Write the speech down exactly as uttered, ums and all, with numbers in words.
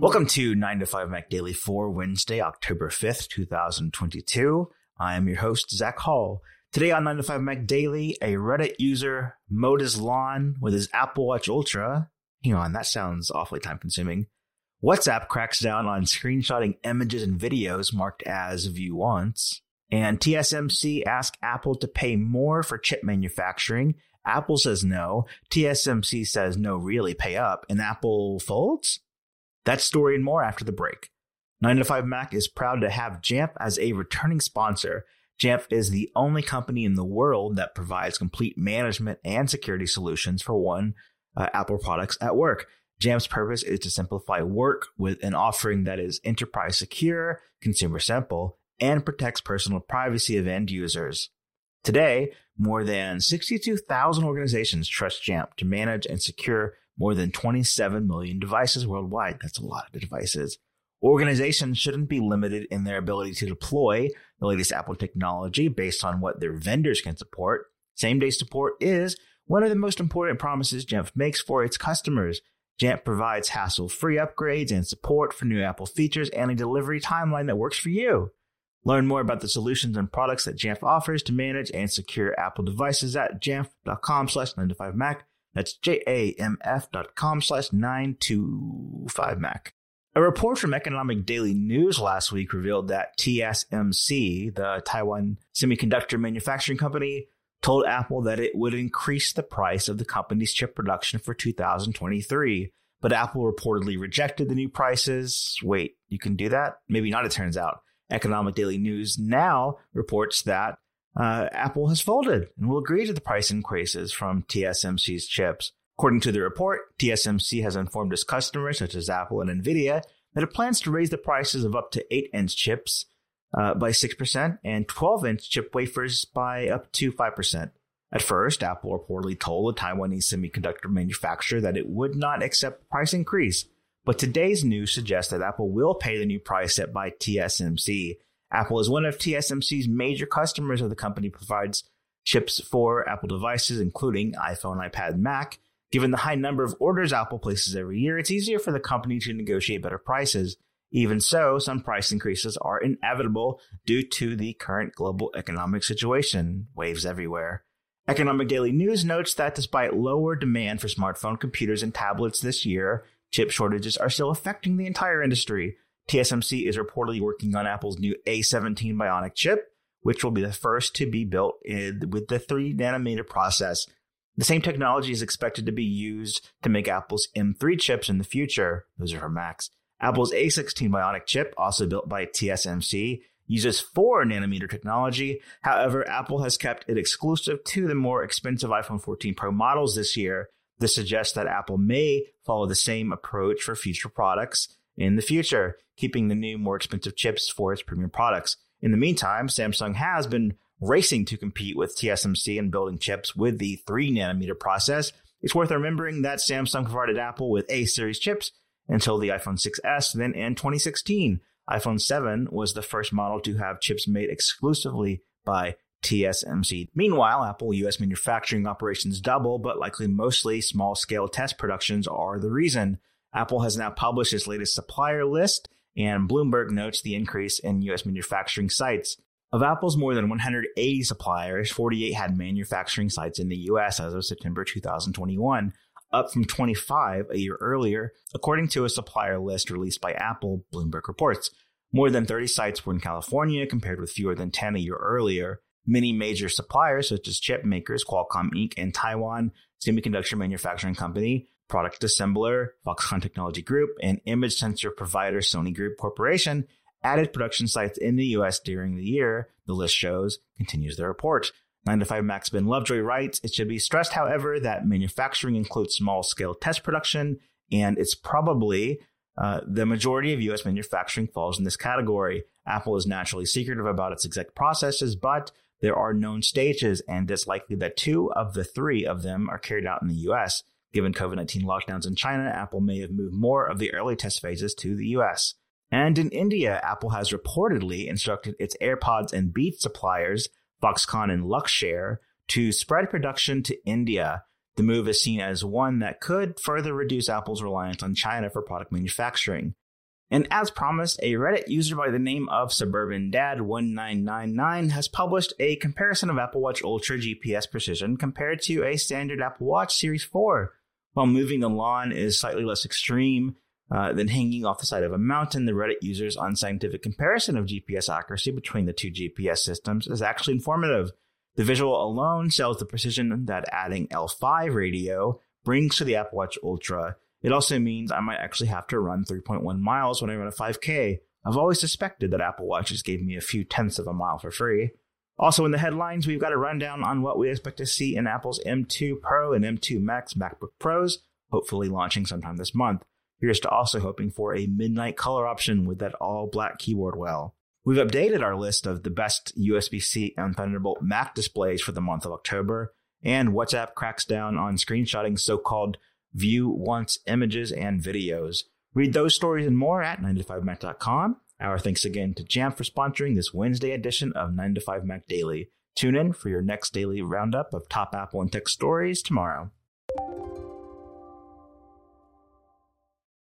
Welcome to nine to five Mac Daily for Wednesday, October fifth, twenty twenty-two. I am your host, Zach Hall. Today on nine to five Mac Daily, a Reddit user mowed his lawn with his Apple Watch Ultra. Hang on, that sounds awfully time-consuming. WhatsApp cracks down on screenshotting images and videos marked as view once. And T S M C asks Apple to pay more for chip manufacturing. Apple says no. T S M C says no, really, pay up. And Apple folds? That story and more after the break. nine to five Mac is proud to have Jamf as a returning sponsor. Jamf is the only company in the world that provides complete management and security solutions for one uh, Apple products at work. Jamf's purpose is to simplify work with an offering that is enterprise secure, consumer simple, and protects personal privacy of end users. Today, more than sixty-two thousand organizations trust Jamf to manage and secure more than twenty-seven million devices worldwide. That's a lot of devices. Organizations shouldn't be limited in their ability to deploy the latest Apple technology based on what their vendors can support. Same-day support is one of the most important promises Jamf makes for its customers. Jamf provides hassle-free upgrades and support for new Apple features and a delivery timeline that works for you. Learn more about the solutions and products that Jamf offers to manage and secure Apple devices at jamf dot com slash nine to five Mac. That's J A M F dot com slash nine to five Mac. A report from Economic Daily News last week revealed that T S M C, the Taiwan semiconductor manufacturing company, told Apple that it would increase the price of the company's chip production for two thousand twenty-three. But Apple reportedly rejected the new prices. Wait, you can do that? Maybe not, it turns out. Economic Daily News now reports that Uh, Apple has folded and will agree to the price increases from T S M C's chips. According to the report, T S M C has informed its customers, such as Apple and NVIDIA, that it plans to raise the prices of up to eight inch chips uh, by six percent and twelve inch chip wafers by up to five percent. At first, Apple reportedly told the Taiwanese semiconductor manufacturer that it would not accept the price increase. But today's news suggests that Apple will pay the new price set by T S M C. Apple is one of T S M C's major customers, of the company provides chips for Apple devices, including iPhone, iPad, and Mac. Given the high number of orders Apple places every year, it's easier for the company to negotiate better prices. Even so, some price increases are inevitable due to the current global economic situation, waves everywhere. Economic Daily News notes that despite lower demand for smartphone computers and tablets this year, chip shortages are still affecting the entire industry. T S M C is reportedly working on Apple's new A seventeen Bionic chip, which will be the first to be built in, with the three nanometer process. The same technology is expected to be used to make Apple's M three chips in the future. Those are for Macs. Apple's A sixteen Bionic chip, also built by T S M C, uses four nanometer technology. However, Apple has kept it exclusive to the more expensive iPhone fourteen Pro models this year. This suggests that Apple may follow the same approach for future products in the future, keeping the new, more expensive chips for its premium products. In the meantime, Samsung has been racing to compete with T S M C and building chips with the three nanometer process. It's worth remembering that Samsung provided Apple with A-series chips until the iPhone six S, then in twenty sixteen. iPhone seven was the first model to have chips made exclusively by T S M C. Meanwhile, Apple U S manufacturing operations double, but likely mostly small-scale test productions are the reason. Apple has now published its latest supplier list, and Bloomberg notes the increase in U S manufacturing sites. Of Apple's more than one hundred eighty suppliers, forty-eight had manufacturing sites in the U S as of September two thousand twenty-one, up from twenty-five a year earlier, according to a supplier list released by Apple, Bloomberg reports. More than thirty sites were in California, compared with fewer than ten a year earlier. Many major suppliers, such as chip makers Qualcomm Incorporated and Taiwan Semiconductor Manufacturing Company, product assembler Foxconn Technology Group, and image sensor provider Sony Group Corporation added production sites in the U S during the year, the list shows, continues the report. nine to five Mac's Ben Lovejoy writes, it should be stressed, however, that manufacturing includes small-scale test production, and it's probably uh, the majority of U S manufacturing falls in this category. Apple is naturally secretive about its exact processes, but there are known stages, and it's likely that two of the three of them are carried out in the U S. Given COVID nineteen lockdowns in China, Apple may have moved more of the early test phases to the U S. And in India, Apple has reportedly instructed its AirPods and Beats suppliers, Foxconn and Luxshare, to spread production to India. The move is seen as one that could further reduce Apple's reliance on China for product manufacturing. And as promised, a Reddit user by the name of Suburban Dad nineteen ninety-nine has published a comparison of Apple Watch Ultra G P S precision compared to a standard Apple Watch Series four. While moving the lawn is slightly less extreme uh, than hanging off the side of a mountain, the Reddit user's unscientific comparison of G P S accuracy between the two G P S systems is actually informative. The visual alone shows the precision that adding L five radio brings to the Apple Watch Ultra. It also means I might actually have to run three point one miles when I run a five K. I've always suspected that Apple Watches gave me a few tenths of a mile for free. Also in the headlines, we've got a rundown on what we expect to see in Apple's M two Pro and M two Max MacBook Pros, hopefully launching sometime this month. Here's to also hoping for a midnight color option with that all-black keyboard well. We've updated our list of the best U S B C and Thunderbolt Mac displays for the month of October, and WhatsApp cracks down on screenshotting so-called view once images and videos. Read those stories and more at nine to five mac dot com. Our thanks again to Jamf for sponsoring this Wednesday edition of nine to five Mac Daily. Tune in for your next daily roundup of top Apple and tech stories tomorrow.